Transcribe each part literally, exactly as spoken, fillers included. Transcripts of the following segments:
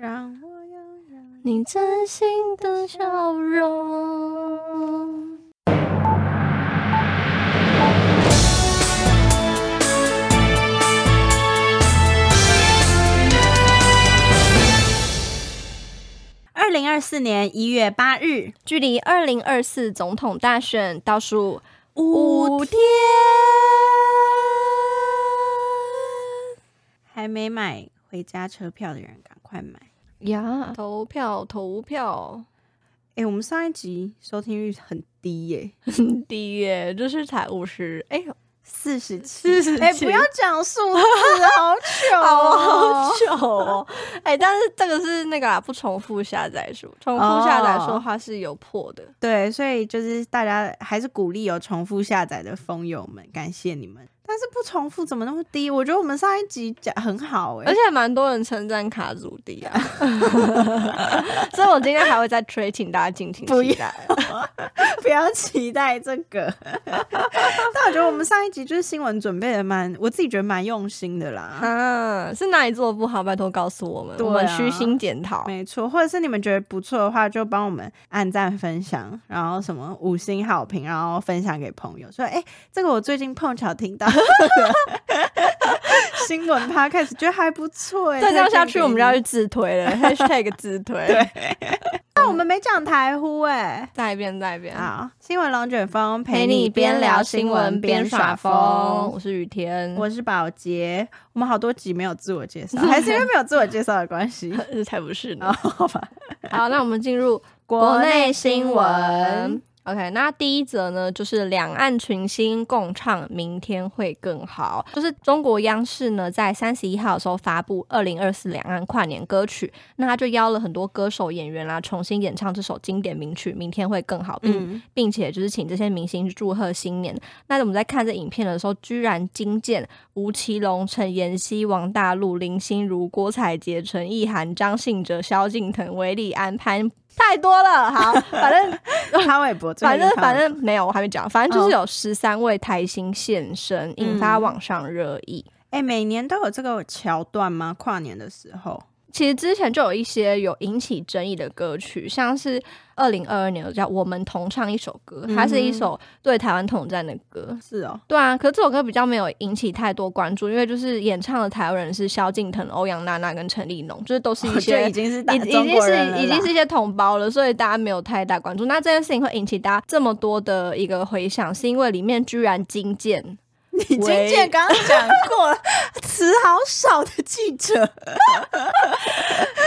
让我拥有你真心的笑容。二零二四年一月八日，距离二零二四总统大选倒数五天，还没买回家车票的人赶快买呀！ Yeah. 投票投票！哎、欸，我们上一集收听率很低耶、欸，很低耶、欸，就是才五十哎呦。四十七，哎，不要讲数字，好糗、哦，好糗哦！哎、欸，但是这个是那个啦，不重复下载数，重复下载数的话是有破的、哦。对，所以就是大家还是鼓励有重复下载的风友们，感谢你们。但是不重复怎么那么低？我觉得我们上一集讲很好哎、欸，而且蛮多人称赞卡祖笛啊，所以我今天还会再吹，请大家敬请期待。不要期待这个。但我觉得我们上一集就是新闻准备的蛮，我自己觉得蛮用心的啦。啊，是哪里做的不好？拜托告诉我们，啊、我们虚心检讨。没错，或者是你们觉得不错的话，就帮我们按赞、分享，然后什么五星好评，然后分享给朋友说，哎、欸，这个我最近碰巧听到。新闻 podcast 觉得还不错哎、欸，再这样下去我们就要去自推了。#hashtag 自推。那我们没讲台呼哎、欸，再一遍再一遍。好，新闻龙卷风陪你边聊新闻边耍风。我是雨天，我是宝杰。我们好多集没有自我介绍，还是因为没有自我介绍的关系？才不是呢，好吧。好，那我们进入国内新闻。OK， 那第一则呢，就是两岸群星共唱，明天会更好。就是中国央视呢，在三十一号的时候发布二零二四两岸跨年歌曲，那他就邀了很多歌手、演员啦，重新演唱这首经典名曲《明天会更好》并，嗯、并且就是请这些明星祝贺新年。那我们在看这影片的时候，居然惊见吴奇隆、陈妍希、王大陆、林心如、郭采洁、陈意涵、张信哲、萧敬腾、韦礼安、潘。太多了，好，反正潘玮柏，反正反正没有，我还没讲，反正就是有十三位台星现身，嗯、引发网上热议。哎、欸，每年都有这个桥段吗？跨年的时候，其实之前就有一些有引起争议的歌曲，像是二零二二年叫《我们同唱》一首歌，嗯、它是一首对台湾统战的歌，是哦，对啊。可是这首歌比较没有引起太多关注，因为就是演唱的台湾人是萧敬腾、欧阳娜娜跟陈立农，就是都是一些、哦、已经是已经是已经是一些同胞了，所以大家没有太大关注。那这件事情会引起大家这么多的一个回响，是因为里面居然惊见。你今天刚刚讲过词好少的记者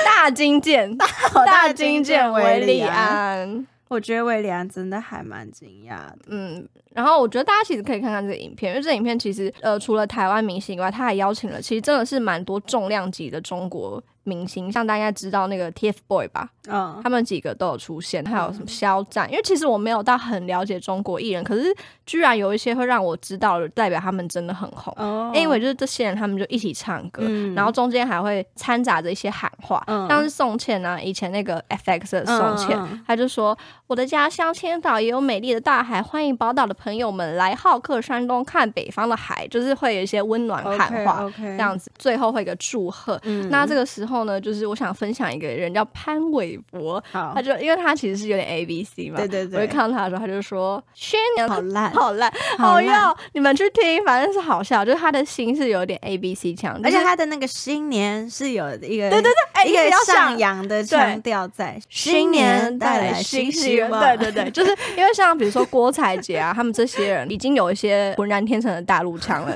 大金剑大金剑韦礼安，我觉得韦礼安真的还蛮惊讶的。嗯，然后我觉得大家其实可以看看这个影片，因为这个影片其实呃除了台湾明星以外，他还邀请了其实真的是蛮多重量级的中国明星，像大家知道那个 T F Boy 吧，嗯，他们几个都有出现，还有什么肖战，因为其实我没有到很了解中国艺人，可是居然有一些会让我知道的，代表他们真的很红，哦、因为就是这些人他们就一起唱歌，嗯、然后中间还会掺杂着一些喊话，嗯、像是宋茜啊，以前那个 F X 的宋茜，嗯嗯，他就说我的家乡千岛也有美丽的大海，欢迎宝岛的朋友们来好客山东看北方的海，就是会有一些温暖喊话 okay, okay 这样子，最后会有一个祝贺，嗯、那这个时候然后呢，就是我想分享一个人叫潘玮柏，他就因为他其实是有点 A B C 嘛，对对对，我一看到他的时候，他就说宣扬好烂好烂好烂，哦、你们去听，反正是好笑，就是他的心是有点 A B C 腔，而且他的那个新年是有一个对对对，欸、一个上扬的腔调在，新年带来新希望，对对对，就是因为像比如说郭采洁啊，他们这些人已经有一些浑然天成的大陆腔了，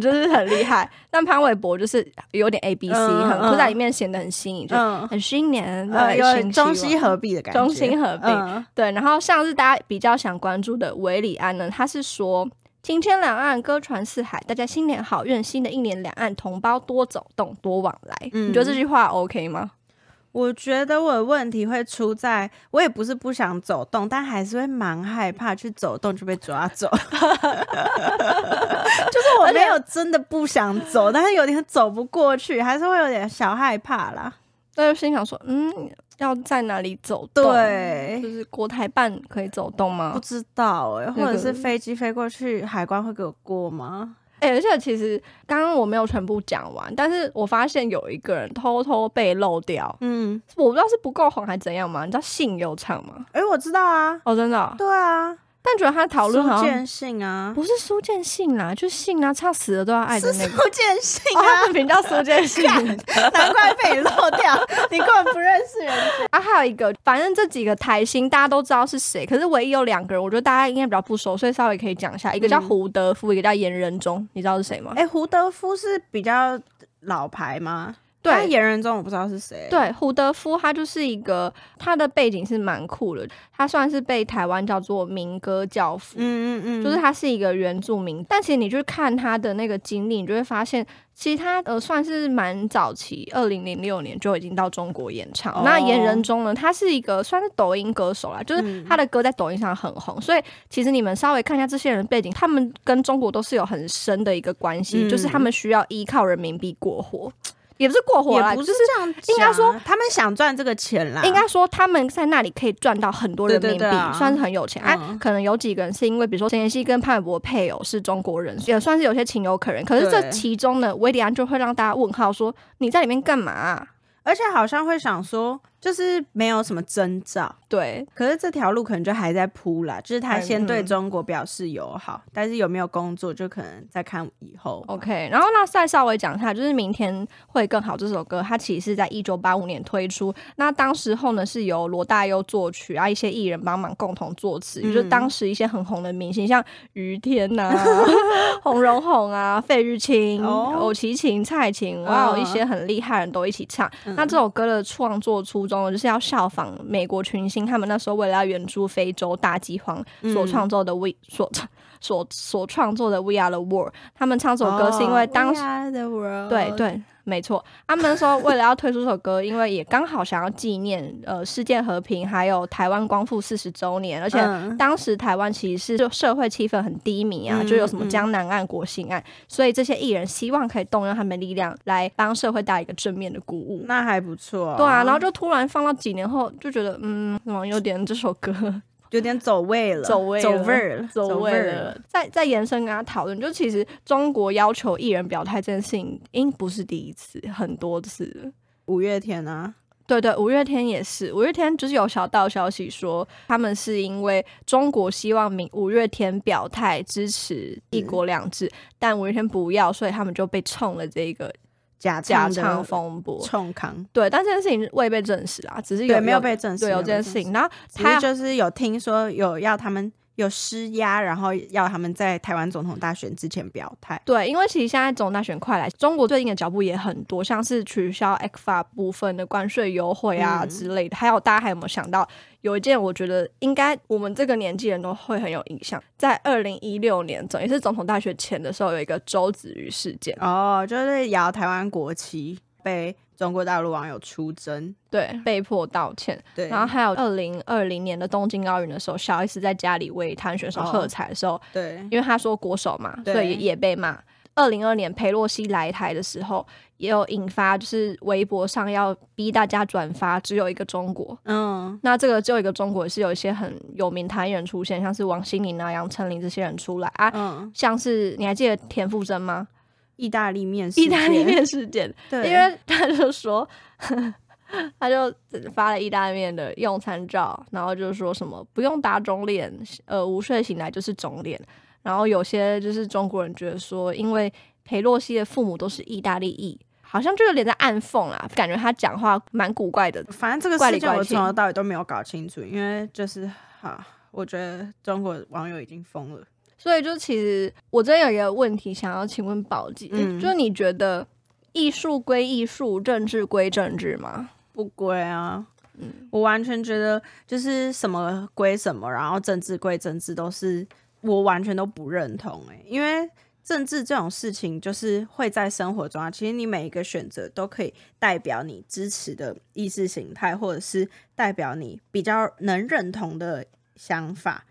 就是很厉害，但潘玮柏就是有点 A B C，嗯、很酷，在里面显得很新颖，就很新年，嗯、有中西合璧的感觉，中西合璧，嗯、对。然后像是大家比较想关注的韦礼安呢，他是说今天两岸歌传四海，大家新年好，愿新的一年两岸同胞多走动多往来，嗯、你觉得这句话 OK 吗？我觉得我的问题会出在，我也不是不想走动，但还是会蛮害怕去走动就被抓走。就是我没有真的不想走，但是有点走不过去，还是会有点小害怕啦。那就心想说，嗯，要在哪里走动？对，就是国台办可以走动吗？不知道哎、欸，或者是飞机飞过去，海关会给我过吗？哎、欸，而且其实刚刚我没有全部讲完，但是我发现有一个人偷偷被漏掉，嗯，我不知道是不够红还怎样嘛。你知道信有唱吗？哎、欸，我知道啊，哦，真的、哦，对啊。但觉得他讨论好像苏建信啊，不是苏建信啦，就是信啊，差死了都要爱的那个。是苏建信啊，哦、他的名叫苏建信，难怪被你漏掉，你根本不认识人家啊。还有一个，反正这几个台星大家都知道是谁，可是唯一有两个人，我觉得大家应该比较不熟，所以稍微可以讲一下。一个叫胡德夫，嗯、一个叫颜仁忠，你知道是谁吗？哎、欸，胡德夫是比较老牌吗？对，颜仁忠我不知道是谁。对，胡德夫他就是一个，他的背景是蛮酷的，他算是被台湾叫做民歌教父，嗯嗯嗯，就是他是一个原住民。但其实你去看他的那个经历，你就会发现，其实他呃算是蛮早期，二零零六年就已经到中国演唱。哦、那颜仁忠呢，他是一个算是抖音歌手啦，就是他的歌在抖音上很红，嗯、所以其实你们稍微看一下这些人的背景，他们跟中国都是有很深的一个关系，嗯、就是他们需要依靠人民币过活。也不是过火啦，也不是这样，就是应该说他们想赚这个钱啦，应该说他们在那里可以赚到很多人民币，对对对、啊、算是很有钱、嗯、啊。可能有几个人是因为比如说陈妍希跟潘玮柏配偶是中国人，也算是有些情有可原。可是这其中呢，维里安就会让大家问号说你在里面干嘛、啊、而且好像会想说就是没有什么征兆，对，可是这条路可能就还在铺啦，就是他先对中国表示友好，嗯、但是有没有工作就可能再看以后。OK， 然后那再稍微讲一下，就是明天会更好这首歌，它其实是在一九八五年推出，那当时候呢是由罗大佑作曲啊，一些艺人帮忙共同作词，嗯、就是当时一些很红的明星，像于天啊、洪荣宏啊、费玉清、欧、哦、齐秦、蔡琴，哇、哦，一些很厉害人都一起唱。嗯、那这首歌的创作初衷，就是要效仿美国群星，他们那时候为了要援助非洲大饥荒所创作的 We、嗯、所所所创作的 We Are the World， 他们唱这首歌是因为当时、oh, We Are the World， 对对，没错，他们说为了要推出这首歌，因为也刚好想要纪念呃世界和平，还有台湾光复四十周年，而且当时台湾其实是社会气氛很低迷啊，嗯、就有什么江南案、国兴案，嗯、所以这些艺人希望可以动用他们的力量来帮社会带一个正面的鼓舞。那还不错、啊，对啊，然后就突然放到几年后，就觉得嗯，怎么有点这首歌。有点走位了，走位了，走味了，走味了。再再延伸跟他讨论，就其实中国要求艺人表态这件事情，应不是第一次，很多次。五月天啊，对对，五月天也是。五月天就是有小道消息说，他们是因为中国希望明五月天表态支持一国两制，嗯、但五月天不要，所以他们就被冲了这个。假唱风波，冲康，对，但这件事情未被证实啊，只是有对没有被证实，对，有这件事情，然后他就是有听说有要他们有施压，然后要他们在台湾总统大选之前表态。对，因为其实现在总统大选快来，中国最近的脚步也很多，像是取消 E C F A 部分的关税优惠啊之类的，嗯、还有大家还有没有想到？有一件我觉得应该我们这个年纪人都会很有印象，在二零一六年也是总统大选前的时候，有一个周子瑜事件，哦，就是摇台湾国旗被中国大陆网友出征，对，被迫道歉。对，然后还有二零二零年的东京奥运的时候，小 S 在家里为台湾选手喝彩的时候，哦、对，因为他说国手嘛，所以也被骂。二零二二年裴洛西来台的时候，也有引发就是微博上要逼大家转发只有一个中国，嗯，那这个只有一个中国是有一些很有名台人出现，像是王心凌啊、杨丞琳这些人出来啊，嗯、像是你还记得田馥甄吗？意大利面事件，意大利面事件，对，因为他就说呵呵他就发了意大利面的用餐照，然后就说什么不用打肿脸，呃，午睡醒来就是肿脸。然后有些就是中国人觉得说，因为裴洛西的父母都是意大利裔，好像就有点在暗讽啦，感觉他讲话蛮古怪的。反正这个事情我从头到尾都没有搞清楚，因为就是哈，我觉得中国网友已经疯了。所以就其实我真的有一个问题想要请问宝姐，嗯、就是你觉得艺术归艺术，政治归政治吗？不归啊。嗯，我完全觉得就是什么归什么，然后政治归政治，都是我完全都不认同。欸，因为政治这种事情就是会在生活中啊，其实你每一个选择都可以代表你支持的意识形态，或者是代表你比较能认同的想法。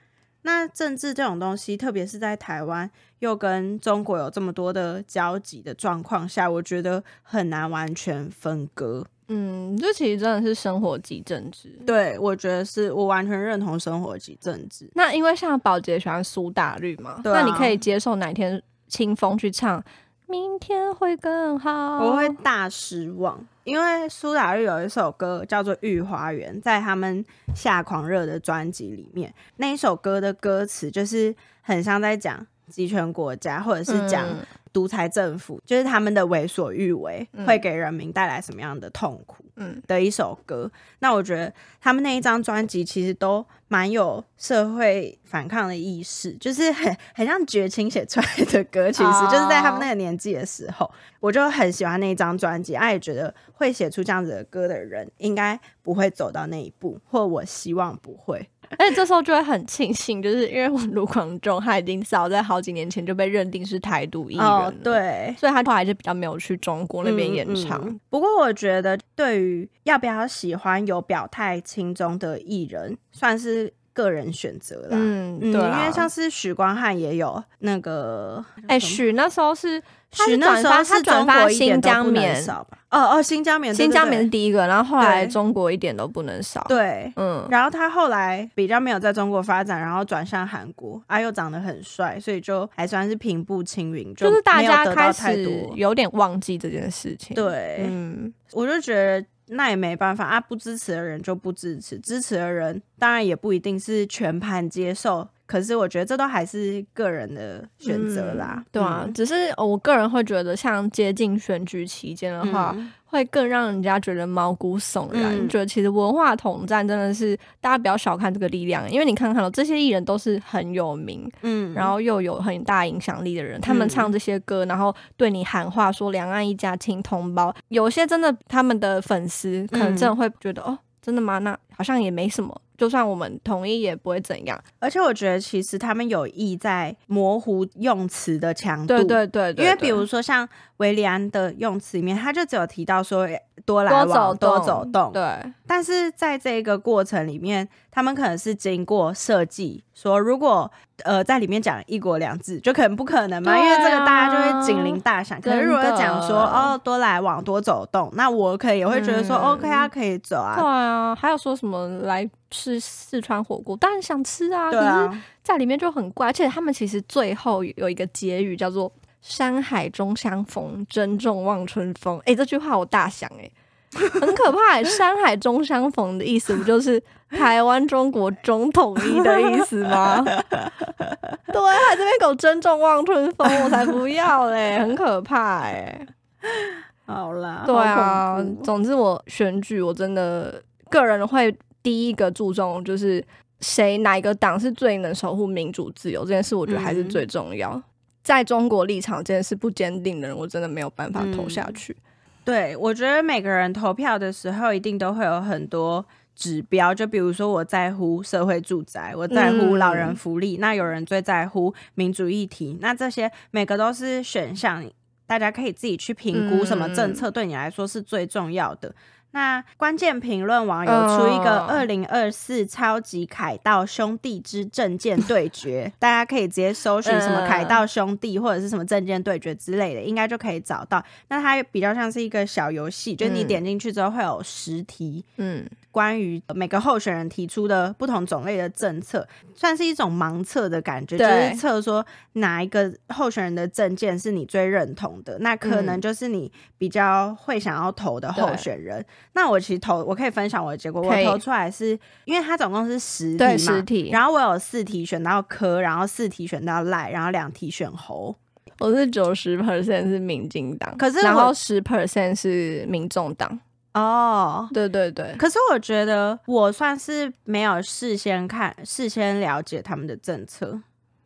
那政治这种东西，特别是在台湾又跟中国有这么多的交集的状况下，我觉得很难完全分割。嗯，这其实真的是生活即政治。对，我觉得是，我完全认同生活即政治。那因为像宝杰喜欢苏打绿嘛，啊、那你可以接受哪天清风去唱明天会更好，我会大失望。因为苏打绿有一首歌叫做《御花园》，在他们夏狂热的专辑里面，那一首歌的歌词就是很像在讲集权国家或者是讲独裁政府、嗯、就是他们的为所欲为、嗯、会给人民带来什么样的痛苦的一首歌、嗯、那我觉得他们那一张专辑其实都蛮有社会反抗的意识，就是很很像绝青写出来的歌，其实、哦、就是在他们那个年纪的时候，我就很喜欢那一张专辑，也觉得会写出这样子的歌的人应该不会走到那一步，或我希望不会。而且这时候就会很庆幸，就是因为我卢广仲他已经早在好几年前就被认定是台独艺人了、哦、对，所以他后来就比较没有去中国那边演唱、嗯嗯、不过我觉得对于要不要喜欢有表态亲中的艺人算是个人选择啦，嗯，对啦、嗯，因为像是许光汉也有那个，哎、欸，许那时候是许那时候是中国一点都不能少吧？哦哦，新疆棉，新疆棉是第一个，然后后来中国一点都不能少，对，嗯，然后他后来比较没有在中国发展，然后转向韩国，啊，又长得很帅，所以就还算是平步青云，就是大家开始有点忘记这件事情，对，嗯，我就觉得。那也没办法啊，不支持的人就不支持，支持的人当然也不一定是全盘接受，可是我觉得这都还是个人的选择啦、嗯、对啊、嗯、只是我个人会觉得像接近选举期间的话、嗯、会更让人家觉得毛骨悚然、嗯、觉得其实文化统战真的是大家不要小看这个力量，因为你看看、喔、这些艺人都是很有名、嗯、然后又有很大影响力的人，他们唱这些歌然后对你喊话说两岸一家亲同胞，有些真的他们的粉丝可能真的会觉得、嗯、哦真的吗？那好像也没什么，就算我们同意也不会怎样。而且我觉得其实他们有意在模糊用词的强度，对对 对, 对，因为比如说像维利安的用词里面，他就只有提到说多来往多走 动, 多走动对，但是在这个过程里面他们可能是经过设计说如果呃在里面讲一国两制就可能不可能嘛、啊、因为这个大家就会警铃大响，可是如果讲说哦多来往多走动，那我可以也会觉得说、嗯、OK 啊可以走啊，对啊，还有说什么来吃四川火锅，当然想吃啊，对啊，可是在里面就很怪，而且他们其实最后有一个结语叫做山海中相逢珍重望春风，哎、欸，这句话我大想哎、欸。很可怕、欸、山海中相逢的意思不就是台湾中国中统一的意思吗？对，还这边给我珍重望春风，我才不要嘞、欸，很可怕哎、欸。好啦，对啊、哦，总之我选举我真的个人会第一个注重就是谁哪一个党是最能守护民主自由这件事，我觉得还是最重要、嗯、在中国立场这件事不坚定的人我真的没有办法投下去、嗯，对，我觉得每个人投票的时候一定都会有很多指标，就比如说我在乎社会住宅，我在乎老人福利、嗯、那有人最在乎民主议题，那这些每个都是选项，大家可以自己去评估什么政策对你来说是最重要的、嗯、那关键评论网有出一个二零二四超级凯道兄弟之政见对决、哦、大家可以直接搜寻什么凯道兄弟或者是什么政见对决之类的、嗯、应该就可以找到，那它比较像是一个小游戏，就是你点进去之后会有十题嗯，关于每个候选人提出的不同种类的政策，算是一种盲测的感觉，就是测说哪一个候选人的政见是你最认同的，那可能就是你比较会想要投的候选人。那我其实投，我可以分享我的结果，我投出来是因为它总共是十题嘛，十题，然后我有四题选到柯，然后四题选到赖，然后两题选侯。我是 百分之九十 是民进党，可是然后 百分之十 是民众党。哦、oh, 对对对，可是我觉得我算是没有事先看事先了解他们的政策，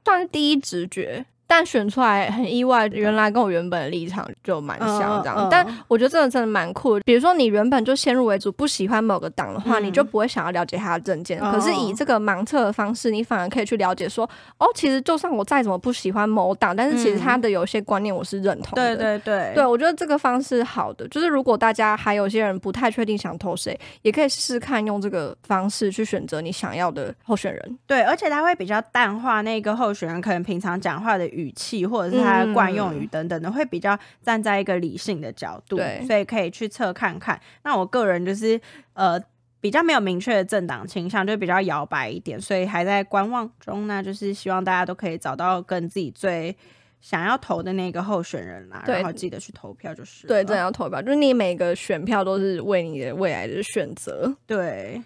算是第一直觉，但选出来很意外，原来跟我原本的立场就蛮像这样、uh, uh, 但我觉得真的真的蛮酷的，比如说你原本就先入为主不喜欢某个党的话、嗯、你就不会想要了解他的政见、uh, 可是以这个盲测的方式你反而可以去了解说哦，其实就算我再怎么不喜欢某党，但是其实他的有些观念我是认同的、嗯、对对对对，我觉得这个方式好的，就是如果大家还有些人不太确定想投谁，也可以试试看用这个方式去选择你想要的候选人，对，而且他会比较淡化那个候选人可能平常讲话的语气或者是他的惯用语等等的、嗯、会比较站在一个理性的角度，所以可以去测看看。那我个人就是呃比较没有明确的政党倾向，就比较摇摆一点，所以还在观望中，那就是希望大家都可以找到跟自己最想要投的那个候选人啦，然后记得去投票就是了。对，真的要投票，就是你每个选票都是为你的未来的选择。对，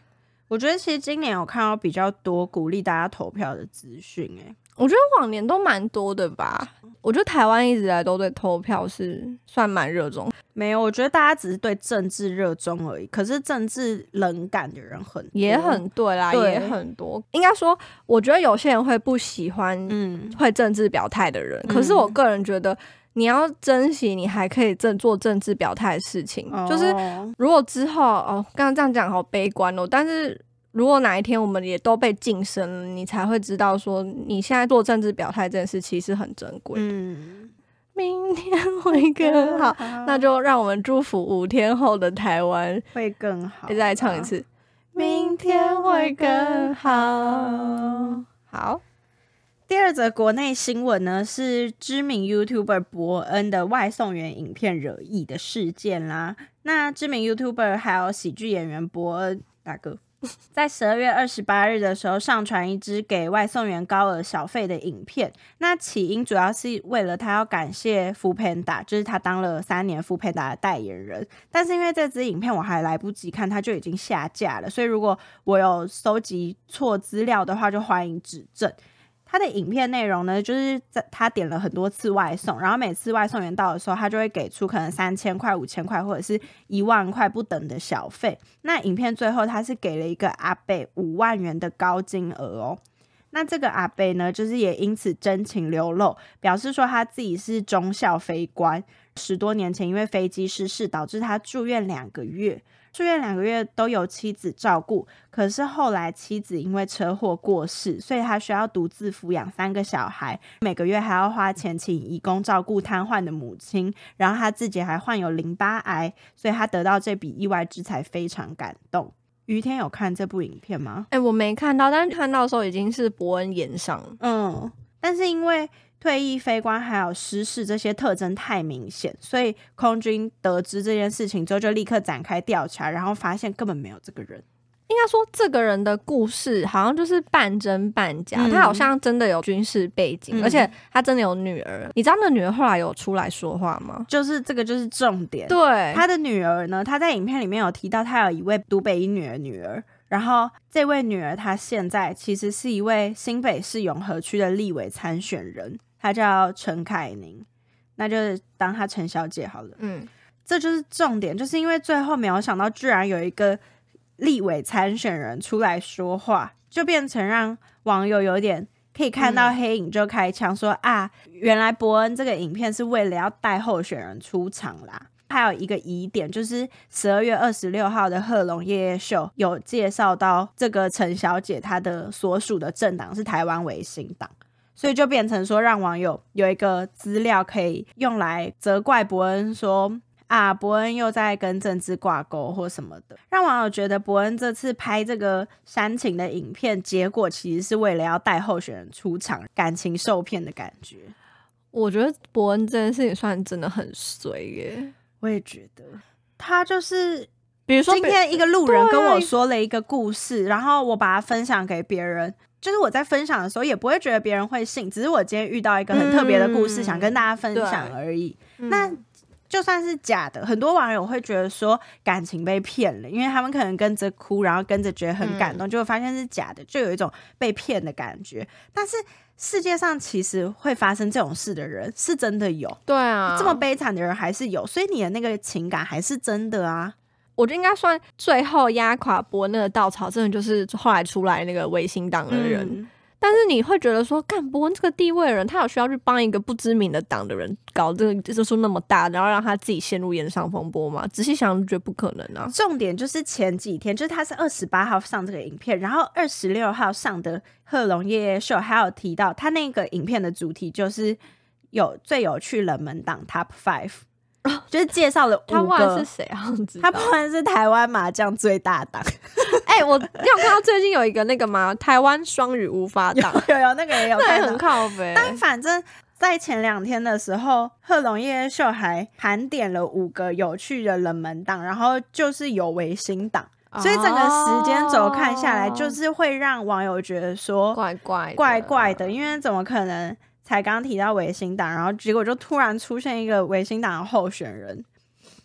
我觉得其实今年我看到比较多鼓励大家投票的资讯、欸、我觉得往年都蛮多的吧。我觉得台湾一直来都对投票是算蛮热衷。没有，我觉得大家只是对政治热衷而已，可是政治冷感的人很多，也很对啦，对也很多。应该说我觉得有些人会不喜欢会政治表态的人、嗯、可是我个人觉得你要珍惜你还可以做政治表态的事情、哦、就是如果之后哦，刚刚这样讲好悲观哦，但是如果哪一天我们也都被晋升了，你才会知道说你现在做政治表态这件事其实很珍贵的、嗯，明天会更好，那就让我们祝福五天后的台湾会更好。再来唱一次，明天会更好。好，第二则国内新闻呢，是知名 YouTuber 伯恩的外送员影片惹议的事件啦。那知名 YouTuber 还有喜剧演员伯恩大哥在十二月二十八日的时候上传一支给外送员高额小费的影片，那起因主要是为了他要感谢 foodpanda， 就是他当了三年 foodpanda 的代言人，但是因为这支影片我还来不及看，他就已经下架了，所以如果我有收集错资料的话就欢迎指正。他的影片内容呢，就是他点了很多次外送，然后每次外送员到的时候他就会给出可能三千块五千块或者是一万块不等的小费，那影片最后他是给了一个阿伯五万元的高金额哦。那这个阿伯呢，就是也因此真情流露，表示说他自己是中校飞官，十多年前因为飞机失事导致他住院两个月住院两个月都由妻子照顾，可是后来妻子因为车祸过世，所以他需要独自抚养三个小孩，每个月还要花钱请移工照顾瘫痪的母亲，然后他自己还患有淋巴癌，所以他得到这笔意外之财非常感动。于天有看这部影片吗？欸，我没看到，但是看到的时候已经是伯恩演上了。嗯，但是因为退役飞官还有失事这些特征太明显，所以空军得知这件事情之后就立刻展开调查，然后发现根本没有这个人。应该说这个人的故事好像就是半真半假、嗯、他好像真的有军事背景、嗯、而且他真的有女儿。你知道那女儿后来有出来说话吗？就是这个就是重点。对，他的女儿呢，他在影片里面有提到他有一位独北一女的女儿，然后这位女儿她现在其实是一位新北市永和区的立委参选人，她叫陈凯宁，那就是当她陈小姐好了。嗯，这就是重点，就是因为最后没有想到居然有一个立委参选人出来说话，就变成让网友有点可以看到黑影就开枪说、嗯、啊原来伯恩这个影片是为了要带候选人出场啦。还有一个疑点，就是十二月二十六号的贺龙夜夜秀有介绍到这个陈小姐她的所属的政党是台湾维新党，所以就变成说让网友有一个资料可以用来责怪伯恩，说啊伯恩又在跟政治挂钩或什么的，让网友觉得伯恩这次拍这个煽情的影片结果其实是为了要带候选人出场，感情受骗的感觉。我觉得伯恩这件事情算真的很衰耶。我也觉得他就是比如说今天一个路人跟我说了一个故事，然后我把它分享给别人，就是我在分享的时候也不会觉得别人会信，只是我今天遇到一个很特别的故事、嗯、想跟大家分享而已。那就算是假的，很多网友会觉得说感情被骗了，因为他们可能跟着哭，然后跟着觉得很感动、嗯、就会发现是假的，就有一种被骗的感觉。但是世界上其实会发生这种事的人是真的有，对啊，这么悲惨的人还是有，所以你的那个情感还是真的啊。我就应该算最后压垮伯恩的稻草真的就是后来出来那个维新党的人、嗯、但是你会觉得说干伯恩这个地位的人，他有需要去帮一个不知名的党的人搞这个支出那么大，然后让他自己陷入炎上风波吗？仔细想觉得不可能啊。重点就是前几天，就是他是二十八号上这个影片，然后二十六号上的贺龙夜夜秀还有提到他那个影片的主题就是有最有趣冷门党 Top 五，就是介绍了五个。他不然是谁啊？他不然是台湾麻将最大党。哎、欸，我你有看到最近有一个那个吗？台湾双语无法党，有有有，那个也有看到，那很靠北。但反正在前两天的时候，贺龙夜夜秀还盘点了五个有趣的冷门党，然后就是有维新党。所以整个时间轴看下来，就是会让网友觉得说怪怪怪怪的，因为怎么可能才刚提到维新党，然后结果就突然出现一个维新党的候选人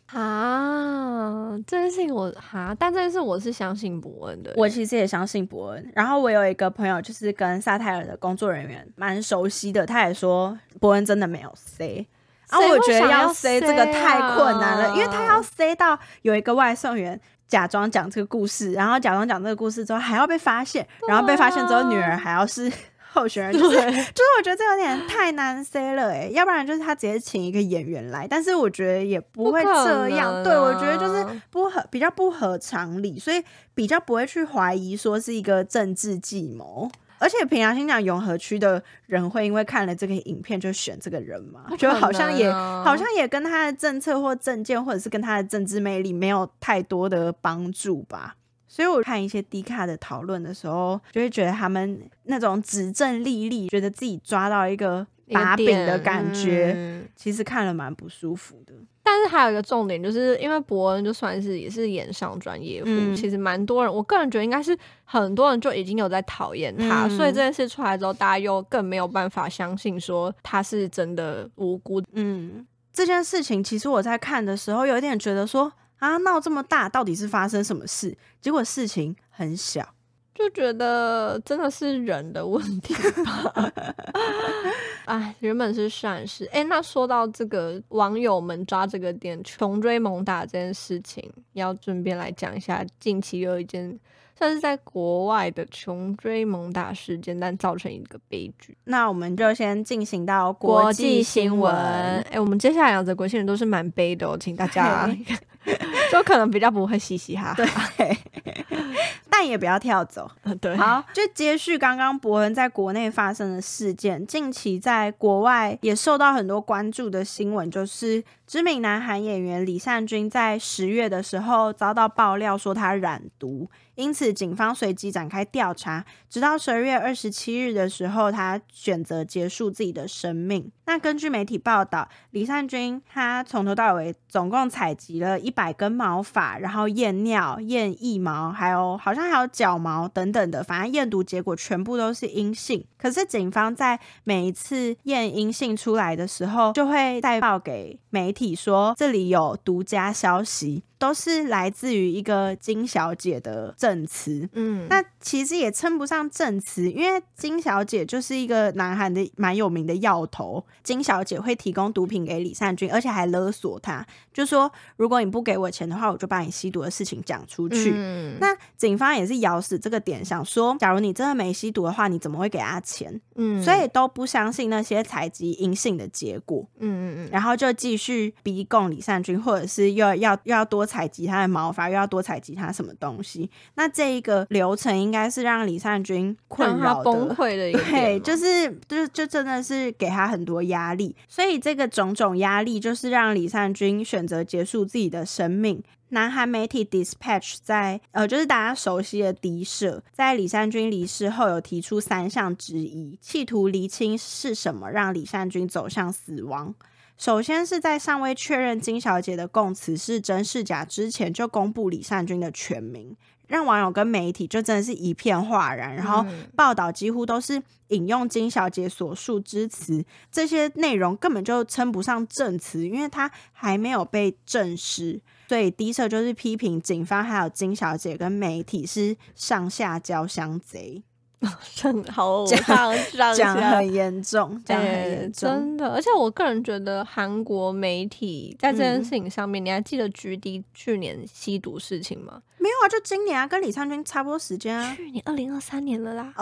啊！这件事情我哈，但这件事我是相信伯恩的，我其实也相信伯恩。然后我有一个朋友就是跟萨泰尔的工作人员蛮熟悉的，他也说伯恩真的没有 say 啊，我觉得要 say 这个太困难了，啊、因为他要 say 到有一个外送员假装讲这个故事，然后假装讲这个故事之后还要被发现，啊、然后被发现之后女儿还要是候选人，就是就是我觉得这有点太难 say 了哎、欸，要不然就是他直接请一个演员来，但是我觉得也不会这样，啊、对我觉得就是不合比较不合常理，所以比较不会去怀疑说是一个政治计谋。而且平常心讲，永和区的人会因为看了这个影片就选这个人嘛？啊、就好像也好像也跟他的政策或政见，或者是跟他的政治魅力没有太多的帮助吧。所以我看一些Dcard的讨论的时候，就会觉得他们那种指证历历，觉得自己抓到一个把柄的感觉，嗯、其实看了蛮不舒服的。但是还有一个重点，就是因为伯恩就算是也是演上专业户，嗯、其实蛮多人，我个人觉得应该是很多人就已经有在讨厌他，嗯、所以这件事出来之后，大家又更没有办法相信说他是真的无辜。嗯，这件事情其实我在看的时候，有点觉得说啊，闹这么大，到底是发生什么事？结果事情很小，就觉得真的是人的问题吧。哎，原本是善事。哎，那说到这个网友们抓这个点穷追猛打这件事情，要顺便来讲一下，近期有一件算是在国外的穷追猛打事件，但造成一个悲剧。那我们就先进行到国际新闻。哎，我们接下来讲的国际新闻都是蛮悲的哦，请大家就可能比较不会嘻嘻哈哈，对，但也不要跳走。对，好，就接续刚刚伯恩在国内发生的事件，近期在国外也受到很多关注的新闻，就是知名南韩演员李善均在十月的时候遭到爆料说他染毒，因此警方随即展开调查，直到十二月二十七日的时候，他选择结束自己的生命。那根据媒体报道，李善均他从头到尾总共采集了一百根毛发，然后验尿、验腋毛，还有好像还有脚毛等等的，反正验毒结果全部都是阴性。可是警方在每一次验阴性出来的时候，就会再报给媒体说这里有独家消息。都是来自于一个金小姐的证词，嗯，那其实也称不上证词，因为金小姐就是一个南韩的蛮有名的药头，金小姐会提供毒品给李善均，而且还勒索他，就说如果你不给我钱的话，我就把你吸毒的事情讲出去，嗯、那警方也是咬死这个点，想说假如你真的没吸毒的话，你怎么会给他钱？嗯，所以都不相信那些采集阴性的结果，嗯嗯嗯，然后就继续逼供李善均，或者是又要又要多采集他的毛发，又要多采集他什么东西，那这一个流程应该是让李善均困扰的，让他崩溃的一点，对，就是就就真的是给他很多压力，所以这个种种压力就是让李善均选择结束自己的生命。南韩媒体 Dispatch 在呃，就是大家熟悉的 D 社，在李善均离世后有提出三项质疑，企图厘清是什么让李善均走向死亡。首先是在尚未确认金小姐的供词是真是假之前，就公布李善均的全名，让网友跟媒体就真的是一片哗然，然后报道几乎都是引用金小姐所述之词，这些内容根本就称不上证词，因为它还没有被证实。所以第一社就是批评警方还有金小姐跟媒体是上下交相贼。好，讲很严重，讲很严重，真的。而且我个人觉得韩国媒体在这件事情上面，嗯、你还记得 G D 去年吸毒事情吗？没有啊，就今年啊，跟李善均差不多时间啊，去年二零二三年了啦。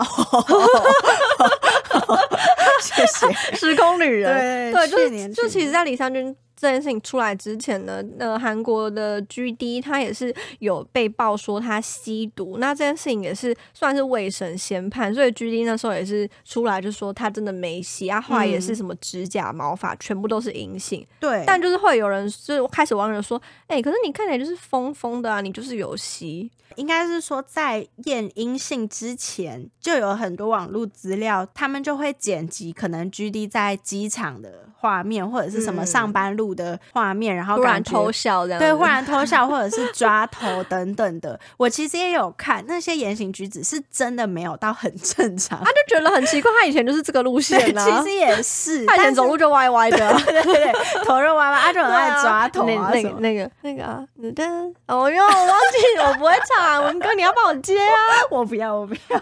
谢谢时空旅人。 对， 對， 對，去年就其实在李善均这件事情出来之前呢，呃，韩国的 G D 他也是有被爆说他吸毒，那这件事情也是算是未审先判，所以 G D 那时候也是出来就说他真的没吸啊，后来也是什么指甲毛发全部都是阴性，对，但就是会有人就开始网友说，哎、欸，可是你看起来就是疯疯的啊，你就是有吸。应该是说在验阴性之前，就有很多网络资料，他们就会剪辑可能 G D 在机场的画面，或者是什么上班路录的画面，然后突然偷笑这样，对，忽然偷笑或者是抓头等等的。我其实也有看那些言行举止是真的没有到很正常，他就觉得很奇怪，他以前就是这个路线啊，其实也是他以前走路就歪歪的、啊、对对 对, 对头就歪歪，他就很爱抓头啊什么、啊、那, 那个那个啊噔噔，哦哟我忘记我不会唱文哥你要帮我接啊我不要我不要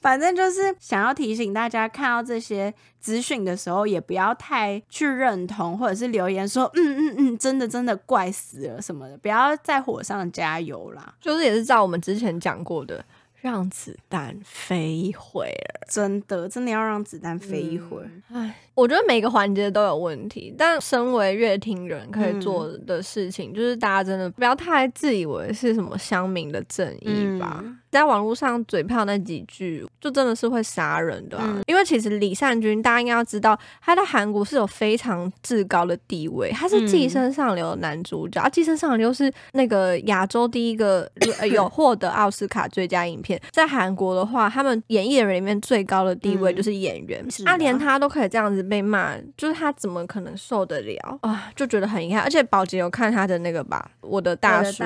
反正就是想要提醒大家看到这些资讯的时候也不要太去认同，或者是留言说嗯嗯嗯真的真的怪死了什么的，不要在火上加油啦，就是也是照我们之前讲过的让子弹飞一会儿，真的真的要让子弹飞一会儿、嗯、唉，我觉得每个环节都有问题，但身为乐听人可以做的事情、嗯、就是大家真的不要太自以为是什么乡民的正义吧、嗯、在网络上嘴炮那几句就真的是会杀人的啊、嗯、因为其实李善均大家应该要知道他在韩国是有非常至高的地位，他是寄生上流的男主角、嗯啊、寄生上流是那个亚洲第一个有获得奥斯卡最佳影片在韩国的话他们演艺人里面最高的地位就是演员、嗯、啊连他都可以这样子被骂，就是他怎么可能受得了啊，就觉得很遗憾。而且宝杰有看他的那个吧，我的大叔，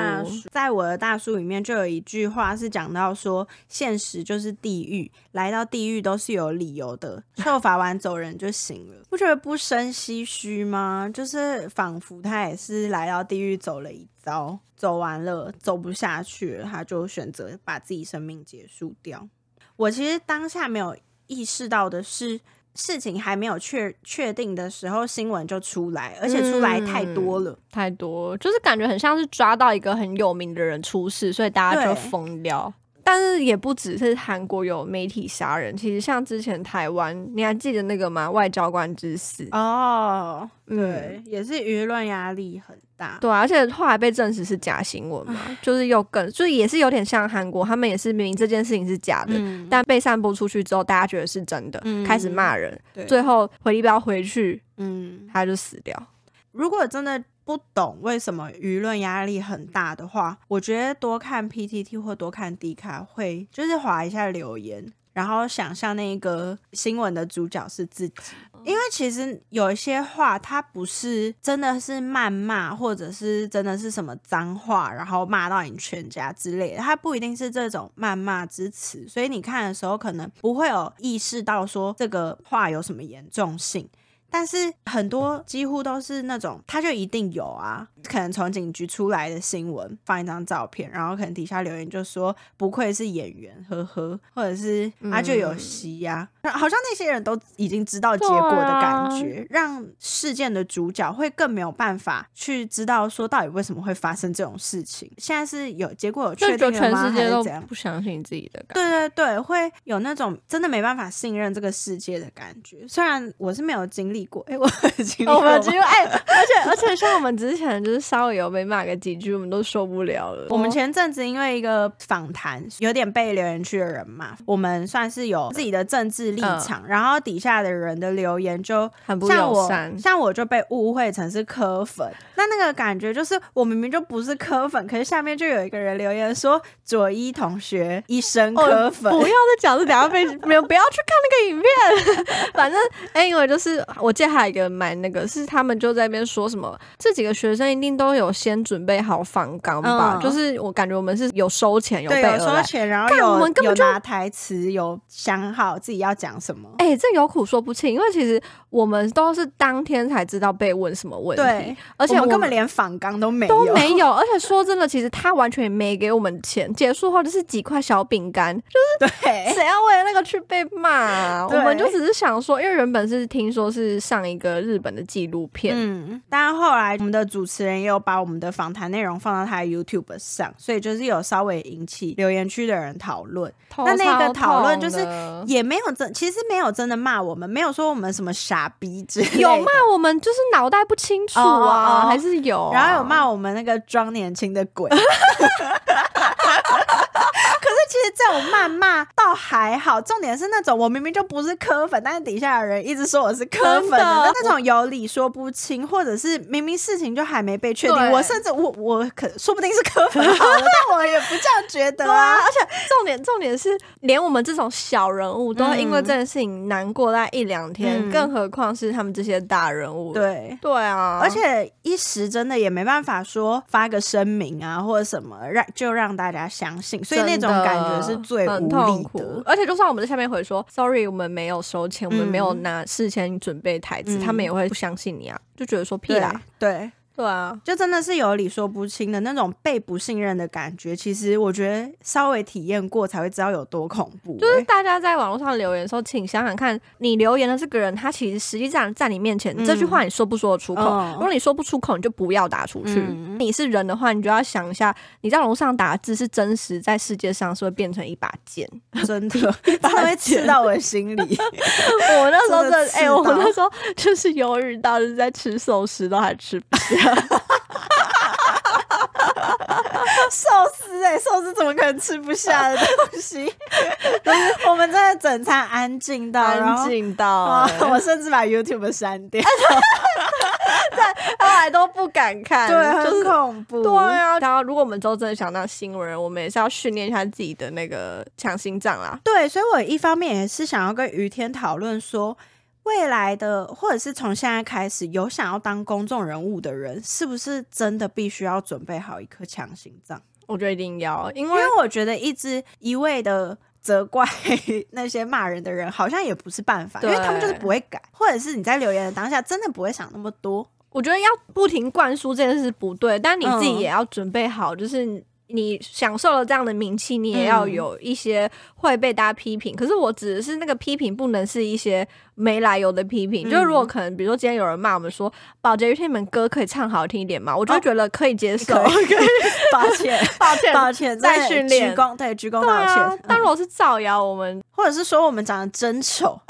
在我的大叔里面就有一句话是讲到说现实就是地狱，来到地狱都是有理由的，受罚完走人就行了不觉得不生唏嘘吗？就是仿佛他也是来到地狱走了一遭，走完了走不下去了，他就选择把自己生命结束掉。我其实当下没有意识到的是事情还没有确确定的时候新闻就出来，而且出来太多了、嗯、太多，就是感觉很像是抓到一个很有名的人出事，所以大家就疯掉。但是也不只是韩国有媒体杀人，其实像之前台湾你还记得那个吗，外交官之死哦、oh, 嗯，对，也是舆论压力很大，对、啊、而且后来被证实是假新闻嘛就是又更就是也是有点像韩国，他们也是明明这件事情是假的、嗯、但被散播出去之后大家觉得是真的、嗯、开始骂人，最后回力镖回去嗯，他就死掉。如果真的不懂为什么舆论压力很大的话，我觉得多看 P T T 或多看 Dcard 会就是滑一下留言，然后想象那个新闻的主角是自己。因为其实有一些话它不是真的是谩骂或者是真的是什么脏话然后骂到你全家之类的，它不一定是这种谩骂之词，所以你看的时候可能不会有意识到说这个话有什么严重性，但是很多几乎都是那种他就一定有啊，可能从警局出来的新闻放一张照片，然后可能底下留言就说不愧是演员呵呵，或者是啊就有戏啊、嗯、好像那些人都已经知道结果的感觉、啊、让事件的主角会更没有办法去知道说到底为什么会发生这种事情。现在是有结果有确定了吗，就全世界都不相信自己的感觉，对对对，会有那种真的没办法信任这个世界的感觉。虽然我是没有经历过，哎、欸，我经历过，我们经历，哎，而且而且像我们之前就是稍微有被骂个几句，我们都受不了了。我们前阵子因为一个访谈，有点被留言区的人骂，我们算是有自己的政治立场，嗯、然后底下的人的留言就很不友善，像我就被误会成是柯粉，那那个感觉就是我明明就不是柯粉，可是下面就有一个人留言说左一同学一身柯粉，哦、不要再讲，是等下被没有不要去看那个影片，反正 anyway 就是我。我记得还有一个蛮那个是他们就在那边说什么这几个学生一定都有先准备好访纲吧、嗯、就是我感觉我们是有收钱有备而来，对，有收钱，然后有我们根本就有拿台词，有想好自己要讲什么。哎、欸，这有苦说不清，因为其实我们都是当天才知道被问什么问题，对，而且我 们, 我们根本连访纲都没有都没有而且说真的其实他完全也没给我们钱，结束后就是几块小饼干，就是对，谁要为了那个去被骂、啊、我们就只是想说，因为原本是听说是上一个日本的纪录片，嗯，但后来我们的主持人也有把我们的访谈内容放到他的 YouTube 上，所以就是有稍微引起留言区的人讨论。那那个讨论就是也没有真，其实没有真的骂我们，没有说我们什么傻逼之类的，有骂我们就是脑袋不清楚啊， oh, oh, 还是有、啊，然后有骂我们那个装年轻的鬼。可是其实这种谩骂到还好，重点是那种我明明就不是柯粉，但是底下的人一直说我是柯粉 的, 的那种有理说不清，或者是明明事情就还没被确定，我甚至我我可说不定是柯粉好了但我也不这样觉得 啊, 啊而且重点重点是连我们这种小人物都因为这件事情难过大概一两天、嗯、更何况是他们这些大人物。对对啊，而且一时真的也没办法说发个声明啊或者什么让就让大家相信，所以那种感觉是最无力 的, 的痛苦。而且就算我们在下面回说 sorry 我们没有收钱、嗯、我们没有拿事前准备台词、嗯、他们也会不相信你啊，就觉得说屁啦。对 对, 对啊，就真的是有理说不清的那种被不信任的感觉，其实我觉得稍微体验过才会知道有多恐怖、欸、就是大家在网络上留言的时候请想想看你留言的这个人他其实实际上在你面前、嗯、这句话你说不说得出口、哦、如果你说不出口你就不要打出去、嗯、你是人的话你就要想一下你在网络上打字是真实在世界上是会变成一把剑，真的把它会刺到我的心里我那时候真的哎、欸，我那时候就是犹豫到就是在吃寿司都还吃不下寿司哎、欸，寿司怎么可能吃不下的东西我们真的整餐安静到安静到、欸哦、我甚至把 YouTube 删掉后来都不敢看，对，就是、很恐怖。对啊，然后如果我们之后真的想当新闻人，我们也是要训练一下自己的那个强心脏啦。对，所以我一方面也是想要跟于天讨论说未来的或者是从现在开始有想要当公众人物的人是不是真的必须要准备好一颗强心脏。我觉得一定要，因 为, 因为我觉得一直一味的责怪那些骂人的人好像也不是办法，因为他们就是不会改，或者是你在留言的当下真的不会想那么多。我觉得要不停灌输这件事不对，但你自己也要准备好、嗯、就是你享受了这样的名气你也要有一些会被大家批评、嗯、可是我只是那个批评不能是一些没来由的批评、嗯、就是如果可能比如说今天有人骂我们说宝杰于天你们歌可以唱好听一点嘛，我就会觉得可以接受、哦、可以可以抱歉抱歉抱歉再训练鞠躬，对，鞠躬道歉、啊、但如果是造谣我们、嗯、或者是说我们长得真丑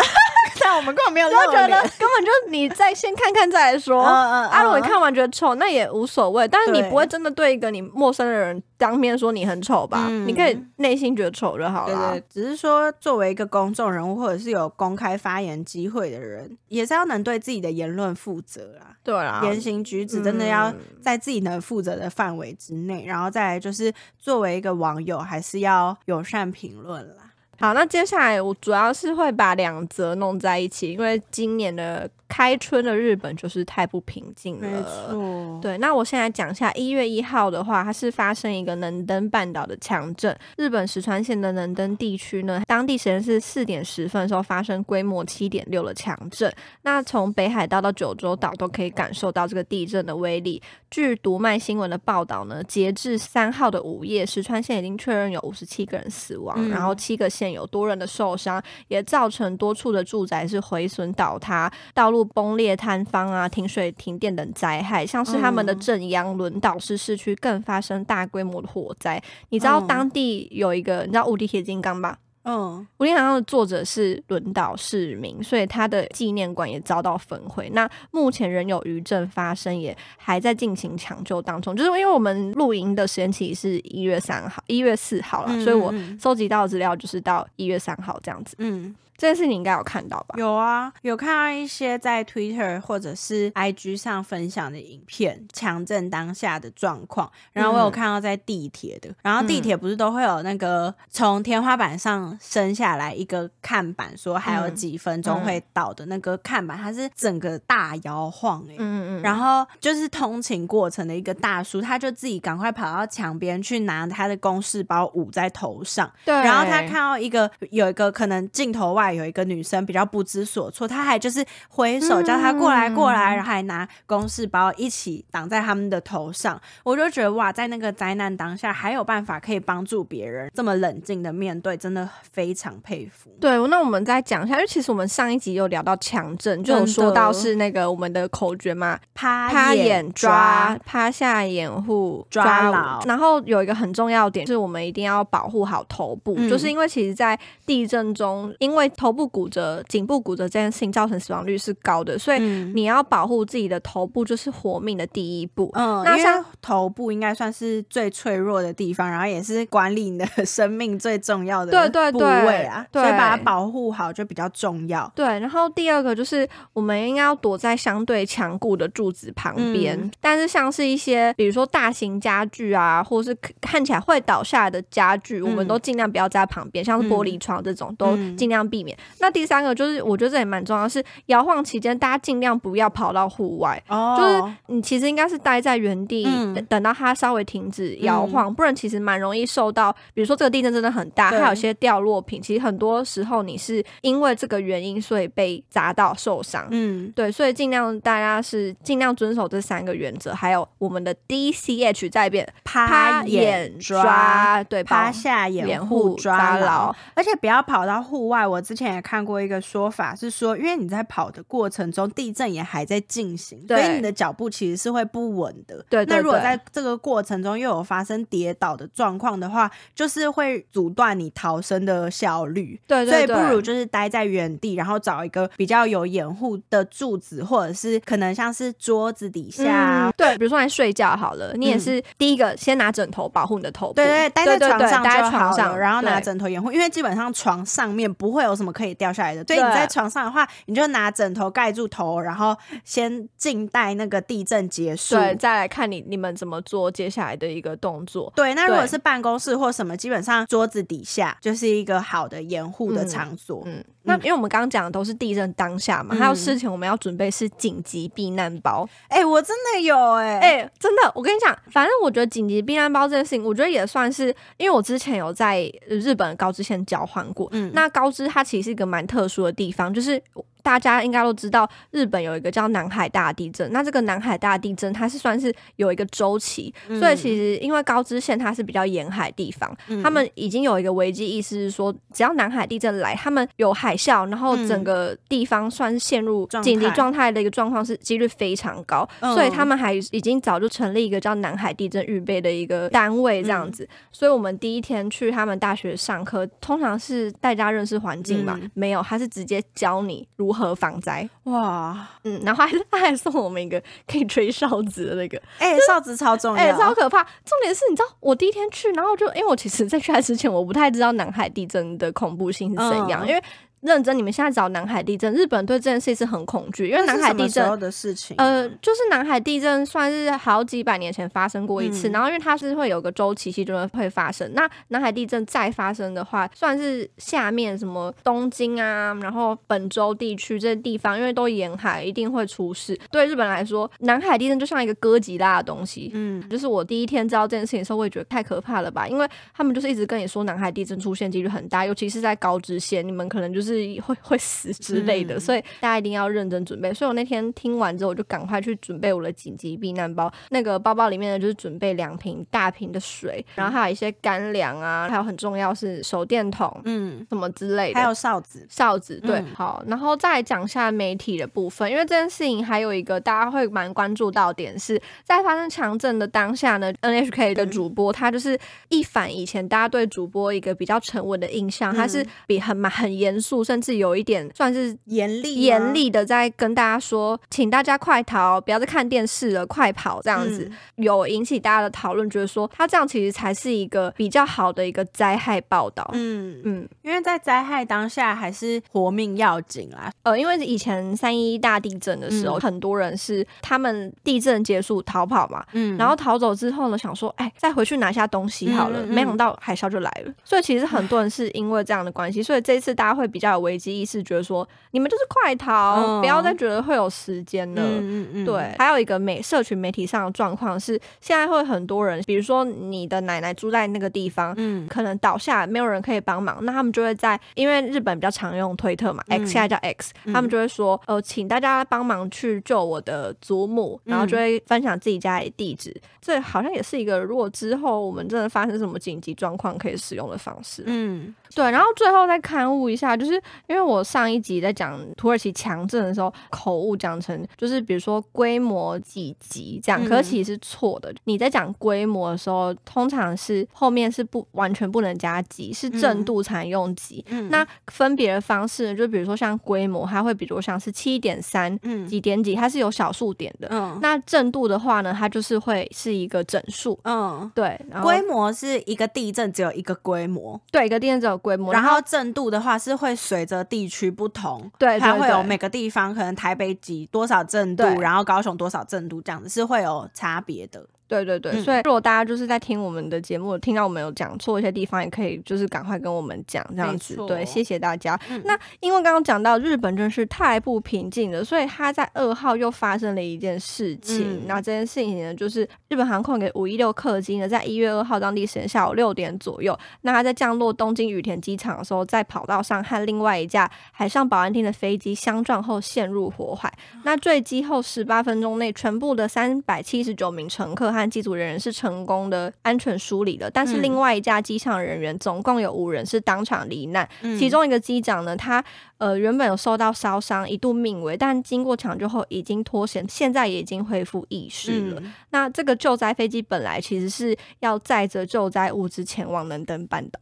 但我们根本没有露脸，就觉得根本就你再先看看再来说啊，如果你看完觉得丑那也无所谓，但是你不会真的对一个你陌生的人当面说你很丑吧、嗯、你可以内心觉得丑就好了。对对，只是说作为一个公众人物或者是有公开发言机会的人也是要能对自己的言论负责啦。对啦，言行举止真的要在自己能负责的范围之内、嗯、然后再来就是作为一个网友还是要友善评论啦。好，那接下来我主要是会把两则弄在一起，因为今年的开春的日本就是太不平静了，没错。对，那我现在讲一下一月一号的话，它是发生一个能登半岛的强震。日本石川县的能登地区呢，当地时间是四点十分的时候发生规模 七点六 的强震，那从北海道到九州岛都可以感受到这个地震的威力。据读卖新闻的报道呢，截至三号的午夜，石川县已经确认有五十七个人死亡、嗯、然后七个县有多人的受伤，也造成多处的住宅是毁损倒塌，道路崩裂塌方啊，停水停电等灾害，像是他们的正央轮岛市市区更发生大规模的火灾、嗯、你知道当地有一个你知道无敌铁金刚吧，嗯，无敌铁金刚的作者是轮岛市民，所以他的纪念馆也遭到焚毁，那目前仍有余震发生，也还在进行抢救当中。就是因为我们录音的时间其实是一月三号一月四号啦、嗯、所以我收集到的资料就是到一月三号这样子。嗯，这件事你应该有看到吧？有啊，有看到一些在 Twitter 或者是 I G 上分享的影片，强震当下的状况。然后我有看到在地铁的、嗯、然后地铁不是都会有那个从天花板上升下来一个看板说还有几分钟会到的那个看板、嗯嗯、它是整个大摇晃、欸、嗯嗯，然后就是通勤过程的一个大叔，他就自己赶快跑到墙边去拿他的公事包捂在头上，对，然后他看到一个有一个可能镜头外有一个女生比较不知所措，她还就是挥手叫她过来过来、嗯、然后还拿公事包一起挡在他们的头上。我就觉得哇，在那个灾难当下还有办法可以帮助别人，这么冷静的面对，真的非常佩服。对，那我们再讲一下，因为其实我们上一集有聊到强震，就有说到是那个我们的口诀嘛，趴眼抓，趴下掩护，抓牢。然后有一个很重要的点就是我们一定要保护好头部、嗯、就是因为其实在地震中因为头部骨折、颈部骨折这件事情造成死亡率是高的，所以你要保护自己的头部就是活命的第一步。嗯，那像因为头部应该算是最脆弱的地方，然后也是管理你的生命最重要的部位啊，对对对，所以把它保护好就比较重要。对，然后第二个就是我们应该要躲在相对强固的柱子旁边、嗯、但是像是一些比如说大型家具啊，或是看起来会倒下来的家具、嗯、我们都尽量不要在旁边，像是玻璃窗这种、嗯、都尽量避免、嗯、那第三个就是我觉得这也蛮重要，是摇晃期间大家尽量不要跑到户外、哦、就是你其实应该是待在原地、嗯、等到它稍微停止摇晃、嗯、不然其实蛮容易受到，比如说这个地震真的很大，还有些掉落品，其实很多时候你是因为这个原因所以被砸到受伤。嗯，对，所以尽量大家是尽量遵守这三个原则，还有我们的 D C H 在变趴眼抓，对，趴下掩护抓牢，而且不要跑到户外。我之前也看过一个说法是说，因为你在跑的过程中地震也还在进行，所以你的脚步其实是会不稳的。 对, 对, 对，那如果在这个过程中又有发生跌倒的状况的话，就是会阻断你逃生的效率。 对, 对, 对，所以不如就是待在原地，然后找一个比较有掩护的柱子，或者是可能像是桌子底下、啊嗯、对，比如说来睡觉好了，你也是、嗯、第一个先拿枕头保护你的头部，对 对, 对，待在床上就好了，对对对，待在床上，然后拿枕头掩护，因为基本上床上面不会有什么可以掉下来的，所以你在床上的话，你就拿枕头盖住头，然后先静待那个地震结束，对，再来看你你们怎么做接下来的一个动作。对，那如果是办公室或什么，基本上桌子底下就是一个好的掩护的场所。 嗯, 嗯那因为我们刚刚讲的都是地震当下嘛、嗯、还有事前我们要准备是紧急避难包。哎、欸，我真的有哎、欸，哎、欸，真的，我跟你讲，反正我觉得紧急避难包这件事情，我觉得也算是，因为我之前有在日本高知县交换过、嗯、那高知它其实是一个蛮特殊的地方，就是大家应该都知道日本有一个叫南海大地震，那这个南海大地震它是算是有一个周期、嗯、所以其实因为高知县它是比较沿海地方、嗯、他们已经有一个危机意识是说，只要南海地震来，他们有海啸，然后整个地方算是陷入紧急状态的一个状况是几率非常高、嗯、所以他们还已经早就成立一个叫南海地震预备的一个单位这样子、嗯、所以我们第一天去他们大学上课，通常是大家认识环境嘛、嗯、没有，他是直接教你如何和防灾。哇，嗯，然后还他还送我们一个可以吹哨子的那个，哎、欸，哨子超重要，哎、欸，超可怕。重点是，你知道我第一天去，然后就因为我其实在去之前，我不太知道南海地震的恐怖性是怎样，嗯、因为。认真，你们现在找南海地震，日本对这件事是很恐惧，因为南海地震是什么时候的事情？呃，就是南海地震算是好几百年前发生过一次，嗯、然后因为它是会有个周期性就会发生。那南海地震再发生的话，算是下面什么东京啊，然后本州地区这些地方，因为都沿海，一定会出事。对日本来说，南海地震就像一个哥吉拉的东西。嗯，就是我第一天知道这件事情的时候，我也觉得太可怕了吧，因为他们就是一直跟你说南海地震出现几率很大，尤其是在高知县，你们可能就是。是 会, 会死之类的、嗯、所以大家一定要认真准备。所以我那天听完之后，我就赶快去准备我的紧急避难包，那个包包里面呢，就是准备两瓶大瓶的水，然后还有一些干粮啊，还有很重要是手电筒，嗯，什么之类的，还有哨子，哨子对、嗯、好，然后再讲一下媒体的部分，因为这件事情还有一个大家会蛮关注到的点是，在发生强震的当下呢， N H K 的主播、嗯、他就是一反以前大家对主播一个比较沉稳的印象、嗯、他是比很很严肃，甚至有一点算是严厉严厉的在跟大家说，请大家快逃，不要再看电视了，快跑这样子、嗯、有引起大家的讨论，觉得说他这样其实才是一个比较好的一个灾害报道。嗯嗯，因为在灾害当下还是活命要紧啦。呃，因为以前三一大地震的时候、嗯、很多人是他们地震结束逃跑嘛，嗯，然后逃走之后呢，想说哎，再回去拿下东西好了、嗯嗯、没想到海啸就来了，所以其实很多人是因为这样的关系，所以这一次大家会比较有危机意识，觉得说你们就是快逃、嗯、不要再觉得会有时间了、嗯嗯嗯、对。还有一个媒社群媒体上的状况是，现在会很多人，比如说你的奶奶住在那个地方、嗯、可能倒下没有人可以帮忙，那他们就会在，因为日本比较常用推特嘛、嗯、X 现在叫 X、嗯、他们就会说呃，请大家帮忙去救我的祖母，然后就会分享自己家里地址、嗯、这好像也是一个如果之后我们真的发生什么紧急状况可以使用的方式。嗯，对。然后最后再勘误一下，就是因为我上一集在讲土耳其强震的时候口误讲成就是比如说规模几级这样、嗯、可是其实是错的，你在讲规模的时候通常是后面是不完全不能加级，是震度才用级、嗯、那分别的方式呢，就比如说像规模它会比如像是 七点三 几点几，它是有小数点的、嗯、那震度的话呢它就是会是一个整数、嗯、对，规模是一个地震只有一个规模，对，一个地震只有规模，然后震度的话是会随着地区不同，对，它会有每个地方可能台北几多少震度，然后高雄多少震度，这样子是会有差别的，对对对、嗯、所以如果大家就是在听我们的节目听到我们有讲错一些地方也可以就是赶快跟我们讲这样子，对，谢谢大家、嗯、那因为刚刚讲到日本真是太不平静了，所以他在二号又发生了一件事情、嗯、那这件事情呢就是日本航空给五一六客机呢在一月二号当地时间下午六点左右，那他在降落东京羽田机场的时候在跑道上和另外一架海上保安厅的飞机相撞后陷入火海，那坠机后十八分钟内全部的三百七十九名乘客和机组人员是成功的安全疏离了，但是另外一架机上人员总共有五人是当场罹难、嗯、其中一个机长呢他呃原本有受到烧伤一度命危，但经过抢救后已经脱险，现在也已经恢复意识了、嗯、那这个救灾飞机本来其实是要载着救灾物资前往能登半岛，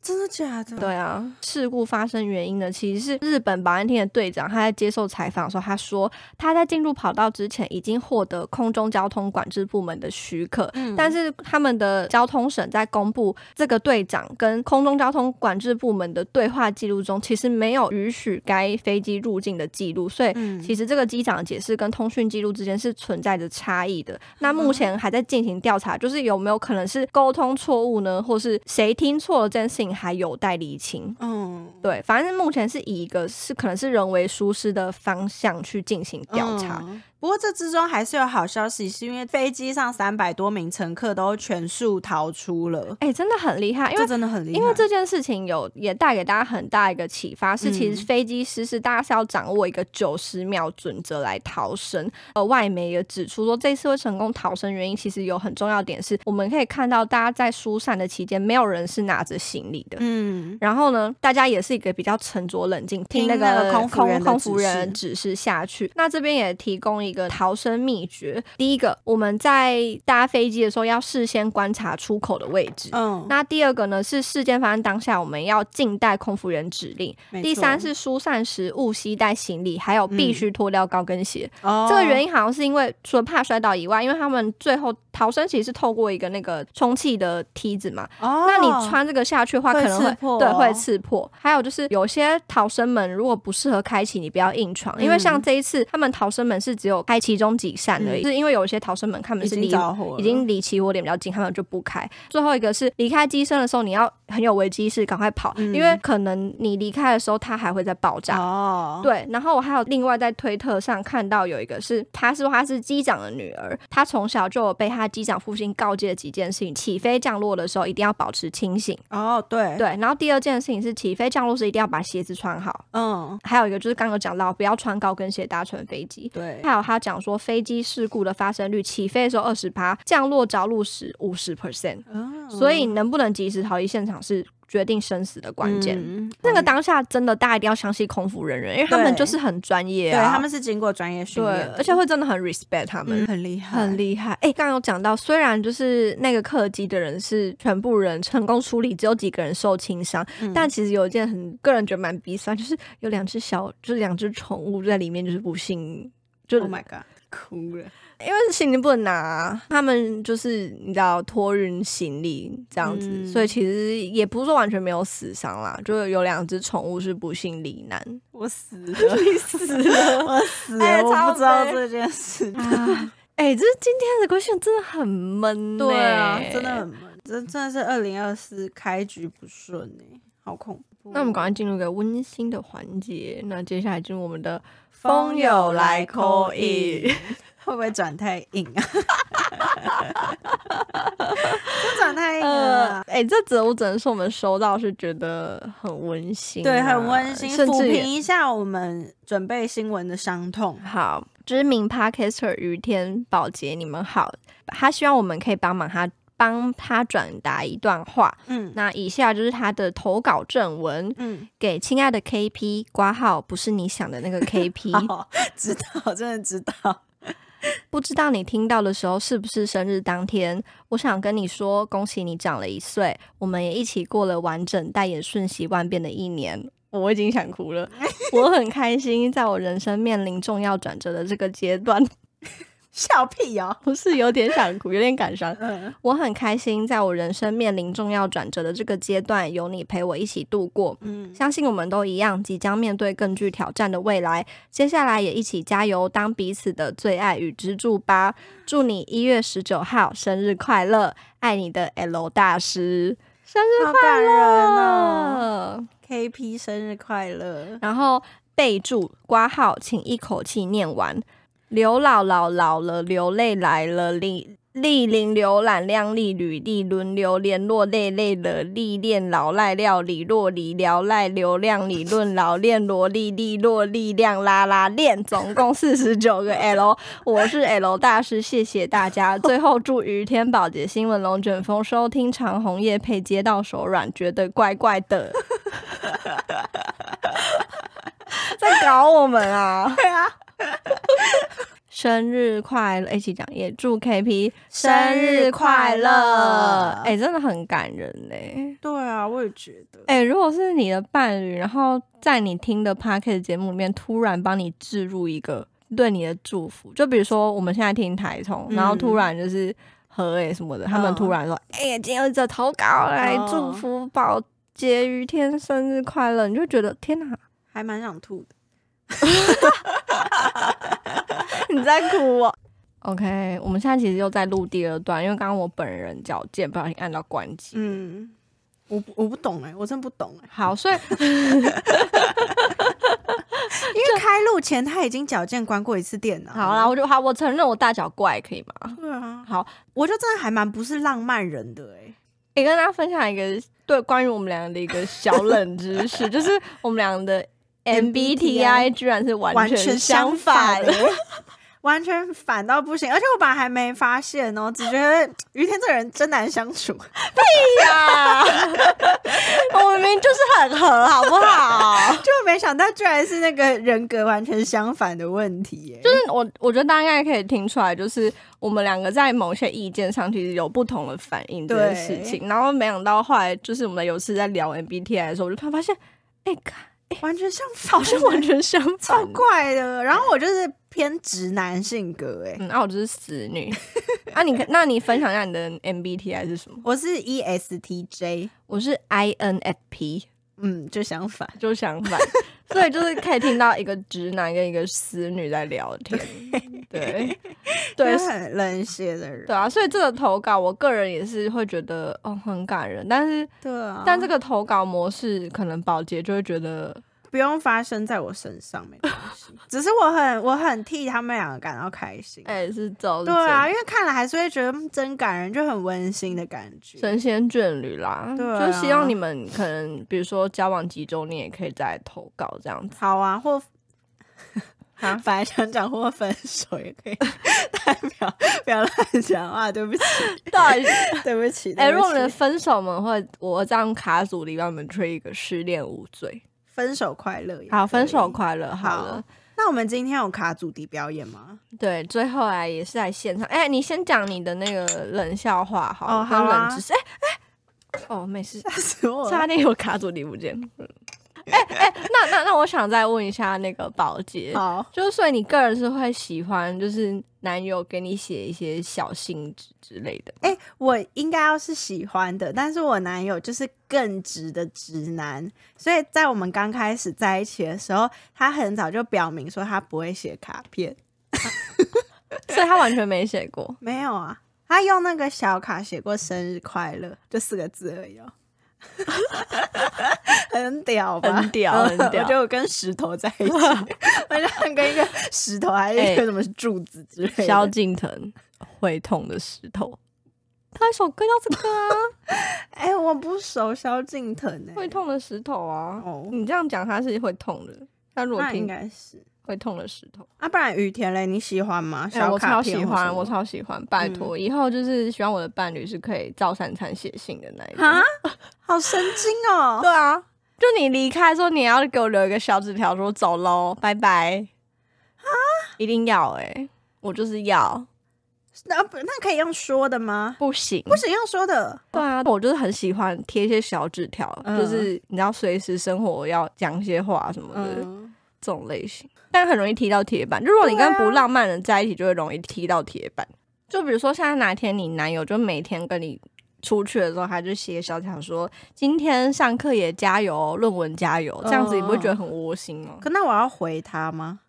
真的假的？对啊，事故发生原因呢其实是日本保安厅的队长他在接受采访的时候他说他在进入跑道之前已经获得空中交通管制部门的许可、嗯、但是他们的交通省在公布这个队长跟空中交通管制部门的对话记录中其实没有允许该飞机入境的记录，所以其实这个机长的解释跟通讯记录之间是存在着差异的，那目前还在进行调查，就是有没有可能是沟通错误呢，或是谁听错了这件事情还有待厘清，嗯，对，反正目前是以一个是可能是人为疏失的方向去进行调查、嗯、不过这之中还是有好消息，是因为飞机上三百多名乘客都全数逃出了，哎、欸，真的很厉害，因为这真的很厉害，因为这件事情有也带给大家很大一个启发，是其实飞机失事大家是要掌握一个九十秒准则来逃生，而外媒也指出说这次会成功逃生原因其实有很重要点是我们可以看到大家在疏散的期间没有人是拿着行李，嗯，然后呢大家也是一个比较沉着冷静听那个空服人空服人指示下去，那这边也提供一个逃生秘诀，第一个我们在搭飞机的时候要事先观察出口的位置、嗯、那第二个呢是事件发生当下我们要静待空服人指令，第三是疏散时勿携带行李，还有必须脱掉高跟鞋、嗯、这个原因好像是因为除了怕摔倒以外，因为他们最后逃生其实是透过一个那个充气的梯子嘛、哦、那你穿这个下去的话可能 会, 会刺破、哦、对，会刺破，还有就是有些逃生门如果不适合开启你不要硬闯、嗯、因为像这一次他们逃生门是只有开其中几扇而已、嗯、是因为有些逃生门他们是离已 经, 已经离起火点比较近他们就不开，最后一个是离开机身的时候你要很有危机意识赶快跑、嗯、因为可能你离开的时候它还会再爆炸、哦、对，然后我还有另外在推特上看到有一个是他说他是机长的女儿，他从小就有被他机长父亲告诫的几件事情，起飞降落的时候一定要保持清醒，哦，对对，然后第二件事情是起飞降落时一定要把鞋子穿好，嗯，还有一个就是刚刚讲到不要穿高跟鞋搭乘飞机，对，还有他讲说飞机事故的发生率起飞的时候 百分之二十 降落着陆时 百分之五十、哦、所以能不能及时逃离现场是决定生死的关键、嗯、那个当下真的大家一定要相信空服人员，因为他们就是很专业、啊、对，他们是经过专业训练的，对，而且会真的很 respect 他们、嗯、很厉害很厉害。哎，刚刚有讲到虽然就是那个客机的人是全部人成功处理，只有几个人受轻伤、嗯、但其实有一件很个人觉得蛮鼻酸，就是有两只小就是两只宠物在里面就是不幸就 Oh my god 哭了，因为行李不能拿，他们就是你知道托运行李这样子、嗯、所以其实也不是说完全没有死伤啦，就有两只宠物是不幸罹难。我死了你死了我死了、欸、我不知道这件事啊。哎、欸，这今天的国庆真的很闷、欸、对啊，真的很闷，这真的是二零二四开局不顺、欸、好恐怖。那我们赶快进入一个温馨的环节，那接下来进入我们的风友来 call in。会不会转太硬啊？转太硬了。哎、呃欸，这则我只能说我们收到是觉得很温馨、啊，对，很温馨，甚至抚平一下我们准备新闻的伤痛。好，知名 podcaster 于天宝杰，你们好，他希望我们可以帮忙他帮他转达一段话，嗯，那以下就是他的投稿正文，嗯，给亲爱的 K P 括号不是你想的那个 K P 知道，真的知道。不知道你听到的时候是不是生日当天，我想跟你说恭喜你长了一岁，我们也一起过了完整但也瞬息万变的一年。我已经想哭了，我很开心在我人生面临重要转折的这个阶段。笑屁哦，不是，有点想哭，有点感伤。嗯，我很开心在我人生面临重要转折的这个阶段有你陪我一起度过，嗯，相信我们都一样即将面对更具挑战的未来，接下来也一起加油当彼此的最爱与支柱吧。祝你一月十九号生日快乐，爱你的 L 大师。生日快乐，好感人哦， K P 生日快乐。然后备注括号请一口气念完，刘姥姥老了，流泪来了，历历浏览靓丽履历，轮流联络，累累了，历练老赖料理，落理聊赖流量理论，老练萝莉利落，力量拉拉练，总共四十九个 L。 我是 L 大师，谢谢大家。最后祝于天宝节新闻龙卷风收听长虹夜配接到手软，觉得怪怪的。在搞我们啊！对啊。生日快乐，一起讲，也祝 K P 生日快乐。哎、欸，真的很感人欸。对啊，我也觉得。哎、欸，如果是你的伴侣，然后在你听的 Podcast 节目里面突然帮你置入一个对你的祝福，就比如说我们现在听台通，然后突然就是和欸什么的、嗯、他们突然说哎、欸，今天有一则投稿来祝福宝杰于天生日快乐，你就觉得天哪，还蛮想吐的。你在哭哦。 OK， 我们现在其实又在录第二段，因为刚刚我本人矫健不小心按到关机。嗯，我我不懂哎、欸，我真不懂哎、欸。好，所以因为开录前他已经矫健关过一次电脑。好啦，我就好，我承认我大脚怪，可以吗？对啊。好，我就真的还蛮不是浪漫人的哎、欸。也跟大家分享一个对关于我们俩的一个小冷知识，就是我们俩的。M B T I 居然是完全相反的，完全反到不行，而且我本来还没发现哦，只觉得于天这个人真难相处。屁呀、啊！我明明就是很合，好不好？就没想到居然是那个人格完全相反的问题耶。就是我，我觉得大家应该可以听出来，就是我们两个在某些意见上其实有不同的反应这件事情。然后没想到后来，就是我们有次在聊 M B T I 的时候，我就突然发现，哎、欸。完全相反，好像完全相反，超怪的。然后我就是偏直男性格、欸，哎、嗯，那、啊、我就是死女。啊你，那你分享一下你的 M B T I 是什么？我是 E S T J， 我是 I N F P， 嗯，就相反，就相反。所以就是可以听到一个直男跟一个死女在聊天，对对，就很冷血的人，对啊。所以这个投稿，我个人也是会觉得哦很感人，但是对啊，但这个投稿模式可能宝杰就会觉得不用发生在我身上，没关系。只是我很我很替他们两个感到开心，哎、欸、是走对啊，因为看了还是会觉得真感人，就很温馨的感觉，神仙眷侣啦，对、啊，就希望你们可能比如说交往几周年也可以再投稿这样子。好啊，或啊，本来想讲或分手也可以，但不要不要乱讲话，对不起，到底对不起。哎、欸，如果我们分手们会，我这样卡组里面我们吹一个失恋无罪，分手快乐。好，分手快乐，好了。那我们今天有卡主题表演吗？对，最后来也是在现场。哎、欸，你先讲你的那个冷笑话好了，哦，好啊，跟冷知识。哎哎、欸欸，哦，没事，吓死我了，差点有卡主题不见。哎哎、欸欸，那那那，我想再问一下那个宝杰，就是所以你个人是会喜欢，就是男友给你写一些小信纸之类的？哎、欸，我应该要是喜欢的，但是我男友就是更直的直男，所以在我们刚开始在一起的时候，他很早就表明说他不会写卡片，所以他完全没写过。没有啊，他用那个小卡写过生日快乐，就四个字而已哦。很屌吧，很屌很屌。我觉得我跟石头在一起，我像跟一个石头还是一个什么柱子之类的。萧敬腾会痛的石头，他一首歌叫这个啊。哎、欸，我不熟萧敬腾、欸、会痛的石头啊、oh. 你这样讲他是会痛的，他如果听应该是会痛的石头啊。不然雨田嘞，你喜欢吗？小卡片、欸、我超喜欢，我超喜欢，拜托、嗯、以后就是喜欢我的伴侣是可以照三餐写信的那一种啊，好神经哦。对啊，就你离开说你要给我留一个小纸条说走咯拜拜啊，一定要哎、欸，我就是要。那那可以用说的吗？不行，不行，用说的。对啊，我就是很喜欢贴一些小纸条、嗯，就是你知道随时生活要讲一些话什么的、嗯、这种类型，但很容易踢到铁板。就如果你跟不浪漫人在一起，就会容易踢到铁板、啊。就比如说，像哪天你男友就每天跟你出去的时候，他就写小条说：“今天上课也加油，论文加油。”这样子你不会觉得很窝心吗？可那我要回他吗？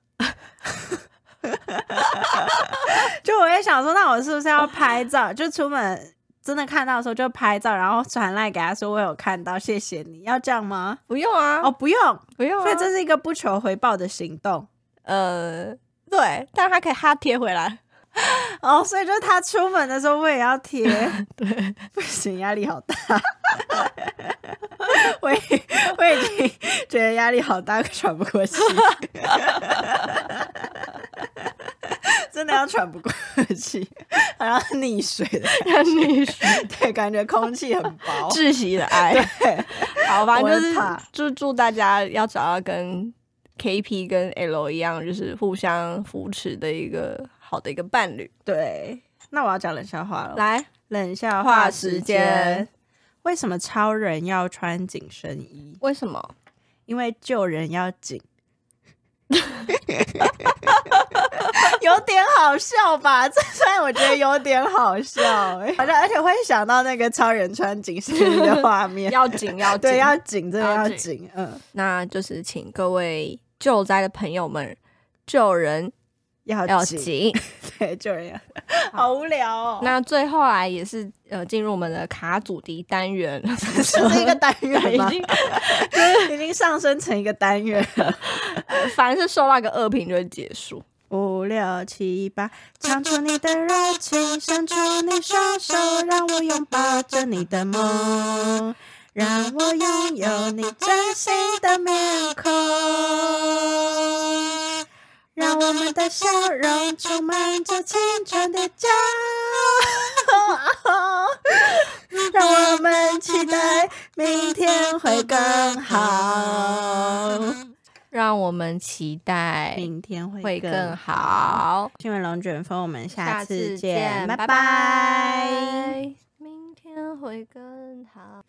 就我也想说那我是不是要拍照，就出门真的看到的时候就拍照，然后传赖给他说我有看到谢谢你，要这样吗？不用啊。哦不用不用、啊、所以这是一个不求回报的行动。呃对，但他可以他贴回来哦，所以就是他出门的时候我也要贴对，不行，压力好大我, 也我已经觉得压力好大，喘不过气真的要喘不过气，好像溺水的感觉溺水对，感觉空气很薄窒息的爱对，好吧，就是就祝大家要找到跟 K P 跟 L 一样就是互相扶持的一个好的一个伴侣。对，那我要讲冷笑话了，来，冷笑话时间。为什么超人要穿紧身衣？为什么？因为救人要紧有点好笑吧，这虽然我觉得有点好笑、欸、而且会想到那个超人穿紧身衣的画面要紧要紧，对，要紧，真的要紧、嗯、那就是请各位救灾的朋友们，救人要紧对，救人要好无聊哦。那最后来也是呃，进入我们的卡主题单元这是一个单元吗？已经已经上升成一个单元了凡是收到一个恶评就会结束。五六七八，唱出你的热情，伸出你双手，让我拥抱着你的梦，让我拥有你真心的面孔，让我们的笑容充满着青春的骄傲让我们期待明天会更好，让我们期待明天会更好。新闻龙卷风，我们下次见，拜拜。明天会更好